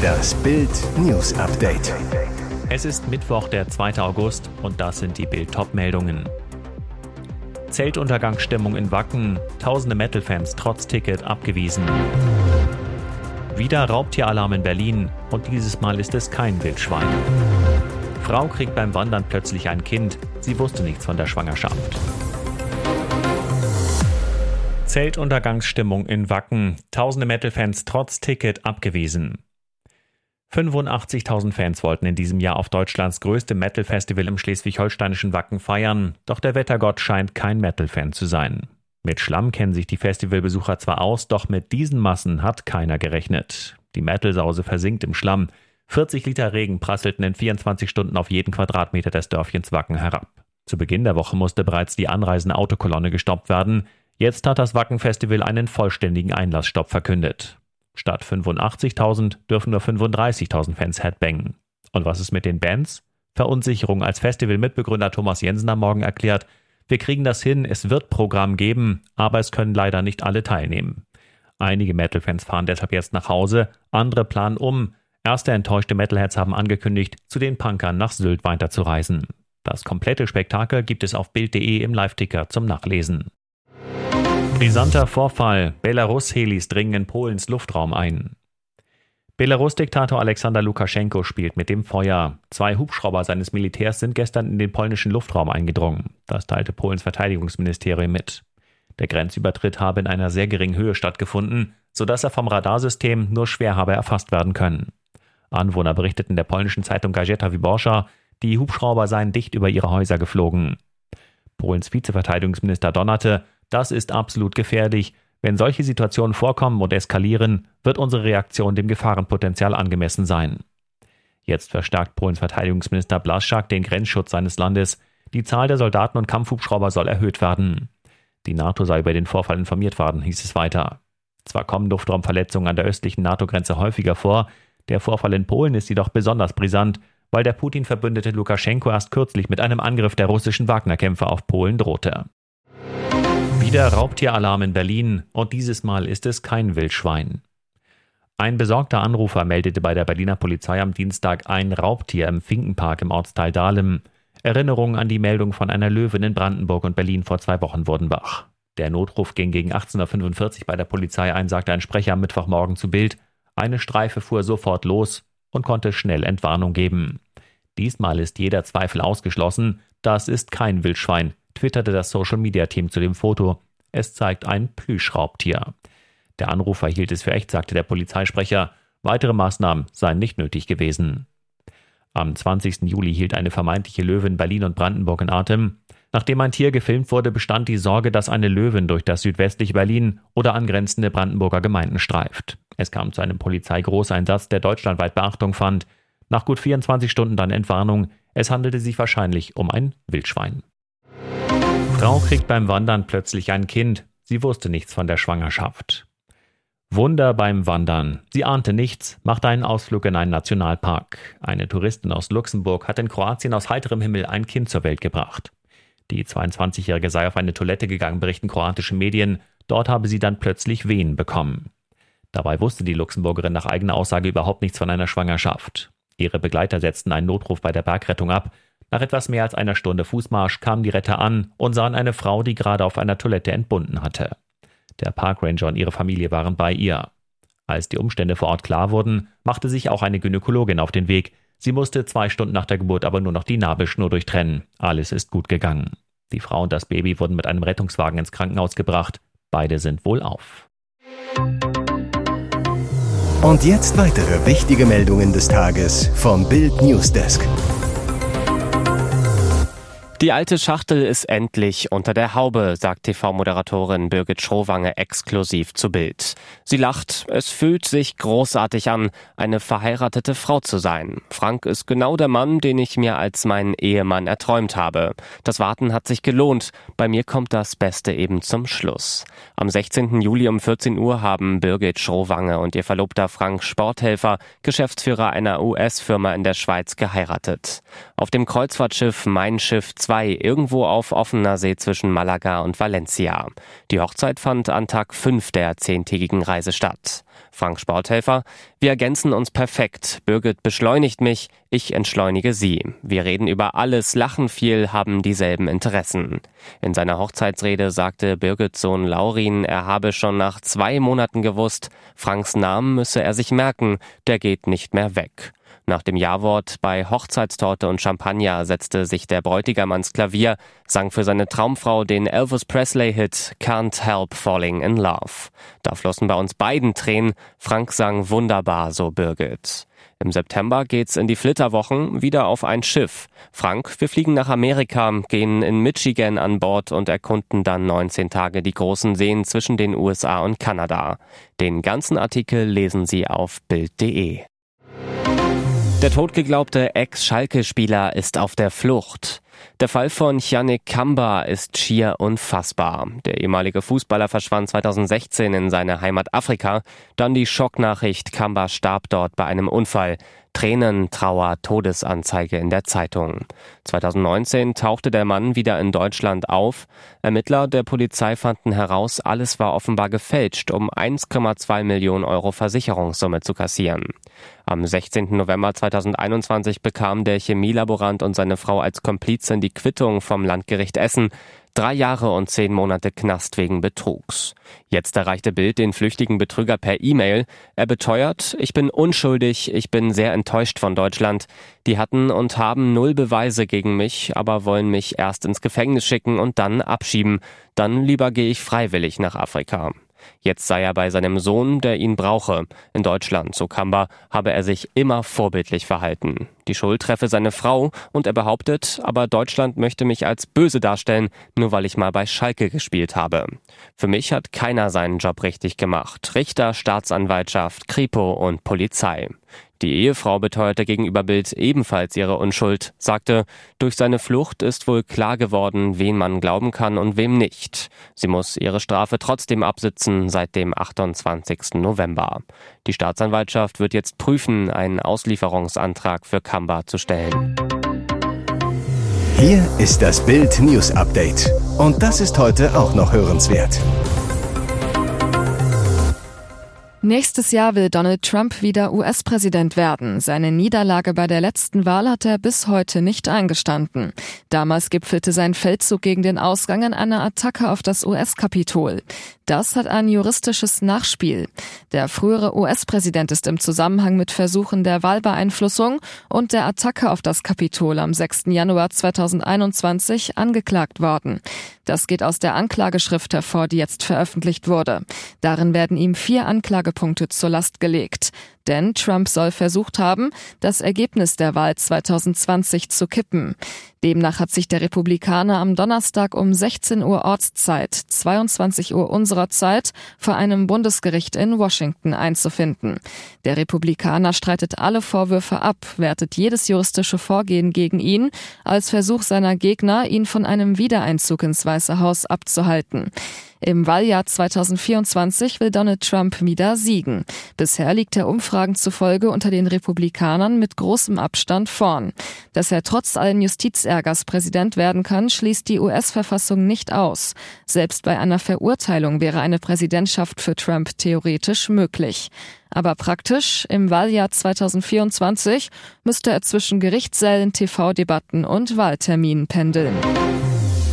Das BILD-News-Update. Es ist Mittwoch, der 2. August, und das sind die BILD-Top-Meldungen. Zeltuntergangsstimmung in Wacken, tausende Metal-Fans trotz Ticket abgewiesen. Wieder Raubtieralarm in Berlin, und dieses Mal ist es kein Wildschwein. Frau kriegt beim Wandern plötzlich ein Kind, sie wusste nichts von der Schwangerschaft. Zeltuntergangsstimmung in Wacken, tausende Metal-Fans trotz Ticket abgewiesen. 85.000 Fans wollten in diesem Jahr auf Deutschlands größtem Metal-Festival im schleswig-holsteinischen Wacken feiern, doch der Wettergott scheint kein Metal-Fan zu sein. Mit Schlamm kennen sich die Festivalbesucher zwar aus, doch mit diesen Massen hat keiner gerechnet. Die Metal-Sause versinkt im Schlamm. 40 Liter Regen prasselten in 24 Stunden auf jeden Quadratmeter des Dörfchens Wacken herab. Zu Beginn der Woche musste bereits die anreisende Autokolonne gestoppt werden. Jetzt hat das Wacken-Festival einen vollständigen Einlassstopp verkündet. Statt 85.000 dürfen nur 35.000 Fans headbangen. Und was ist mit den Bands? Verunsicherung, als Festival-Mitbegründer Thomas Jensen am Morgen erklärt: Wir kriegen das hin, es wird Programm geben, aber es können leider nicht alle teilnehmen. Einige Metal-Fans fahren deshalb jetzt nach Hause, andere planen um. Erste enttäuschte Metalheads haben angekündigt, zu den Punkern nach Sylt weiterzureisen. Das komplette Spektakel gibt es auf bild.de im Live-Ticker zum Nachlesen. Brisanter Vorfall: Belarus-Helis dringen in Polens Luftraum ein. Belarus-Diktator Alexander Lukaschenko spielt mit dem Feuer. 2 Hubschrauber seines Militärs sind gestern in den polnischen Luftraum eingedrungen. Das teilte Polens Verteidigungsministerium mit. Der Grenzübertritt habe in einer sehr geringen Höhe stattgefunden, sodass er vom Radarsystem nur schwer habe erfasst werden können. Anwohner berichteten der polnischen Zeitung Gazeta Wyborcza, die Hubschrauber seien dicht über ihre Häuser geflogen. Polens Vizeverteidigungsminister donnerte: Das ist absolut gefährlich. Wenn solche Situationen vorkommen und eskalieren, wird unsere Reaktion dem Gefahrenpotenzial angemessen sein. Jetzt verstärkt Polens Verteidigungsminister Blaszczak den Grenzschutz seines Landes. Die Zahl der Soldaten und Kampfhubschrauber soll erhöht werden. Die NATO sei über den Vorfall informiert worden, hieß es weiter. Zwar kommen Luftraumverletzungen an der östlichen NATO-Grenze häufiger vor, der Vorfall in Polen ist jedoch besonders brisant, weil der Putin-Verbündete Lukaschenko erst kürzlich mit einem Angriff der russischen Wagner-Kämpfer auf Polen drohte. Wieder Raubtieralarm in Berlin, und dieses Mal ist es kein Wildschwein. Ein besorgter Anrufer meldete bei der Berliner Polizei am Dienstag ein Raubtier im Finkenpark im Ortsteil Dahlem. Erinnerungen an die Meldung von einer Löwin in Brandenburg und Berlin vor 2 Wochen wurden wach. Der Notruf ging gegen 18.45 Uhr bei der Polizei ein, sagte ein Sprecher am Mittwochmorgen zu Bild. Eine Streife fuhr sofort los und konnte schnell Entwarnung geben. Diesmal ist jeder Zweifel ausgeschlossen, das ist kein Wildschwein, twitterte das Social-Media-Team zu dem Foto. Es zeigt ein Plüschraubtier. Der Anrufer hielt es für echt, sagte der Polizeisprecher. Weitere Maßnahmen seien nicht nötig gewesen. Am 20. Juli hielt eine vermeintliche Löwin Berlin und Brandenburg in Atem. Nachdem ein Tier gefilmt wurde, bestand die Sorge, dass eine Löwin durch das südwestliche Berlin oder angrenzende Brandenburger Gemeinden streift. Es kam zu einem Polizeigroßeinsatz, der deutschlandweit Beachtung fand. Nach gut 24 Stunden dann Entwarnung. Es handelte sich wahrscheinlich um ein Wildschwein. Frau kriegt beim Wandern plötzlich ein Kind. Sie wusste nichts von der Schwangerschaft. Wunder beim Wandern. Sie ahnte nichts, machte einen Ausflug in einen Nationalpark. Eine Touristin aus Luxemburg hat in Kroatien aus heiterem Himmel ein Kind zur Welt gebracht. Die 22-Jährige sei auf eine Toilette gegangen, berichten kroatische Medien. Dort habe sie dann plötzlich Wehen bekommen. Dabei wusste die Luxemburgerin nach eigener Aussage überhaupt nichts von einer Schwangerschaft. Ihre Begleiter setzten einen Notruf bei der Bergrettung ab. Nach etwas mehr als einer Stunde Fußmarsch kamen die Retter an und sahen eine Frau, die gerade auf einer Toilette entbunden hatte. Der Parkranger und ihre Familie waren bei ihr. Als die Umstände vor Ort klar wurden, machte sich auch eine Gynäkologin auf den Weg. Sie musste 2 Stunden nach der Geburt aber nur noch die Nabelschnur durchtrennen. Alles ist gut gegangen. Die Frau und das Baby wurden mit einem Rettungswagen ins Krankenhaus gebracht. Beide sind wohlauf. Und jetzt weitere wichtige Meldungen des Tages vom BILD Newsdesk. Die alte Schachtel ist endlich unter der Haube, sagt TV-Moderatorin Birgit Schrowange exklusiv zu Bild. Sie lacht: Es fühlt sich großartig an, eine verheiratete Frau zu sein. Frank ist genau der Mann, den ich mir als meinen Ehemann erträumt habe. Das Warten hat sich gelohnt. Bei mir kommt das Beste eben zum Schluss. Am 16. Juli um 14 Uhr haben Birgit Schrowange und ihr Verlobter Frank Sporthelfer, Geschäftsführer einer US-Firma in der Schweiz, geheiratet. Auf dem Kreuzfahrtschiff Mein Schiff 2 2 irgendwo auf offener See zwischen Malaga und Valencia. Die Hochzeit fand an Tag 5 der 10-tägigen Reise statt. Frank Sporthelfer: Wir ergänzen uns perfekt. Birgit beschleunigt mich, ich entschleunige sie. Wir reden über alles, lachen viel, haben dieselben Interessen. In seiner Hochzeitsrede sagte Birgits Sohn Laurin, er habe schon nach 2 Monaten gewusst, Franks Namen müsse er sich merken, der geht nicht mehr weg. Nach dem Ja-Wort bei Hochzeitstorte und Champagner setzte sich der Bräutigam ans Klavier, sang für seine Traumfrau den Elvis Presley-Hit Can't Help Falling in Love. Da flossen bei uns beiden Tränen, Frank sang wunderbar, so Birgit. Im September geht's in die Flitterwochen, wieder auf ein Schiff. Frank: Wir fliegen nach Amerika, gehen in Michigan an Bord und erkunden dann 19 Tage die großen Seen zwischen den USA und Kanada. Den ganzen Artikel lesen Sie auf bild.de. Der totgeglaubte Ex-Schalke-Spieler ist auf der Flucht. Der Fall von Yannick Kamba ist schier unfassbar. Der ehemalige Fußballer verschwand 2016 in seine Heimat Afrika. Dann die Schocknachricht: Kamba starb dort bei einem Unfall. Tränen, Trauer, Todesanzeige in der Zeitung. 2019 tauchte der Mann wieder in Deutschland auf. Ermittler der Polizei fanden heraus, alles war offenbar gefälscht, um 1,2 Millionen € Versicherungssumme zu kassieren. Am 16. November 2021 bekam der Chemielaborant und seine Frau als Komplizin die Quittung vom Landgericht Essen. 3 Jahre und 10 Monate Knast wegen Betrugs. Jetzt erreichte BILD den flüchtigen Betrüger per E-Mail. Er beteuert: Ich bin unschuldig, ich bin sehr enttäuscht von Deutschland. Die hatten und haben 0 Beweise gegen mich, aber wollen mich erst ins Gefängnis schicken und dann abschieben. Dann lieber gehe ich freiwillig nach Afrika. Jetzt sei er bei seinem Sohn, der ihn brauche. In Deutschland, so Kamba, habe er sich immer vorbildlich verhalten. Die Schuld treffe seine Frau, und er behauptet: Aber Deutschland möchte mich als böse darstellen, nur weil ich mal bei Schalke gespielt habe. Für mich hat keiner seinen Job richtig gemacht. Richter, Staatsanwaltschaft, Kripo und Polizei. Die Ehefrau beteuerte gegenüber BILD ebenfalls ihre Unschuld, sagte: Durch seine Flucht ist wohl klar geworden, wen man glauben kann und wem nicht. Sie muss ihre Strafe trotzdem absitzen seit dem 28. November. Die Staatsanwaltschaft wird jetzt prüfen, einen Auslieferungsantrag für Kamba zu stellen. Hier ist das BILD News Update. Und das ist heute auch noch hörenswert. Nächstes Jahr will Donald Trump wieder US-Präsident werden. Seine Niederlage bei der letzten Wahl hat er bis heute nicht eingestanden. Damals gipfelte sein Feldzug gegen den Ausgang in einer Attacke auf das US-Kapitol. Das hat ein juristisches Nachspiel. Der frühere US-Präsident ist im Zusammenhang mit Versuchen der Wahlbeeinflussung und der Attacke auf das Kapitol am 6. Januar 2021 angeklagt worden. Das geht aus der Anklageschrift hervor, die jetzt veröffentlicht wurde. Darin werden ihm 4 Anklagepunkte zur Last gelegt. Denn Trump soll versucht haben, das Ergebnis der Wahl 2020 zu kippen. Demnach hat sich der Republikaner am Donnerstag um 16 Uhr Ortszeit, 22 Uhr unserer Zeit, vor einem Bundesgericht in Washington einzufinden. Der Republikaner streitet alle Vorwürfe ab, wertet jedes juristische Vorgehen gegen ihn als Versuch seiner Gegner, ihn von einem Wiedereinzug ins Weiße Haus abzuhalten. Im Wahljahr 2024 will Donald Trump wieder siegen. Bisher liegt er Umfragen zufolge unter den Republikanern mit großem Abstand vorn. Dass er trotz allen Justizärgers Präsident werden kann, schließt die US-Verfassung nicht aus. Selbst bei einer Verurteilung wäre eine Präsidentschaft für Trump theoretisch möglich. Aber praktisch, im Wahljahr 2024 müsste er zwischen Gerichtssälen, TV-Debatten und Wahlterminen pendeln.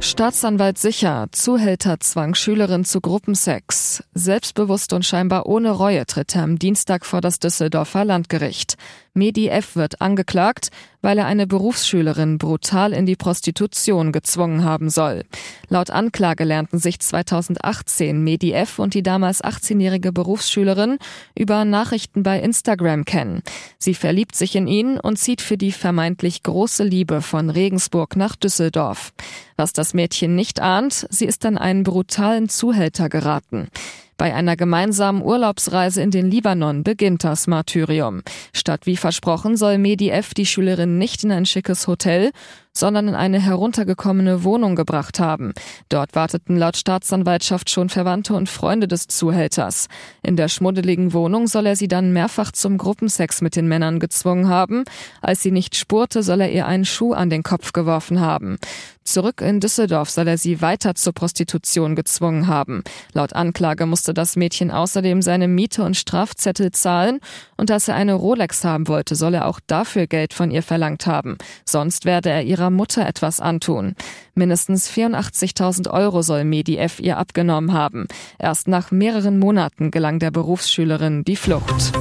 Staatsanwalt sicher, Zuhälter zwang Schülerin zu Gruppensex. Selbstbewusst und scheinbar ohne Reue tritt er am Dienstag vor das Düsseldorfer Landgericht. Medief wird angeklagt, weil er eine Berufsschülerin brutal in die Prostitution gezwungen haben soll. Laut Anklage lernten sich 2018 Medief und die damals 18-jährige Berufsschülerin über Nachrichten bei Instagram kennen. Sie verliebt sich in ihn und zieht für die vermeintlich große Liebe von Regensburg nach Düsseldorf. Was das Mädchen nicht ahnt: Sie ist an einen brutalen Zuhälter geraten. Bei einer gemeinsamen Urlaubsreise in den Libanon beginnt das Martyrium. Statt wie versprochen soll Medief die Schülerin nicht in ein schickes Hotel, sondern in eine heruntergekommene Wohnung gebracht haben. Dort warteten laut Staatsanwaltschaft schon Verwandte und Freunde des Zuhälters. In der schmuddeligen Wohnung soll er sie dann mehrfach zum Gruppensex mit den Männern gezwungen haben. Als sie nicht spurte, soll er ihr einen Schuh an den Kopf geworfen haben. Zurück in Düsseldorf soll er sie weiter zur Prostitution gezwungen haben. Laut Anklage musste das Mädchen außerdem seine Miete und Strafzettel zahlen, und dass er eine Rolex haben wollte, soll er auch dafür Geld von ihr verlangt haben. Sonst werde er ihrer Mutter etwas antun. Mindestens 84.000 € soll Medief ihr abgenommen haben. Erst nach mehreren Monaten gelang der Berufsschülerin die Flucht.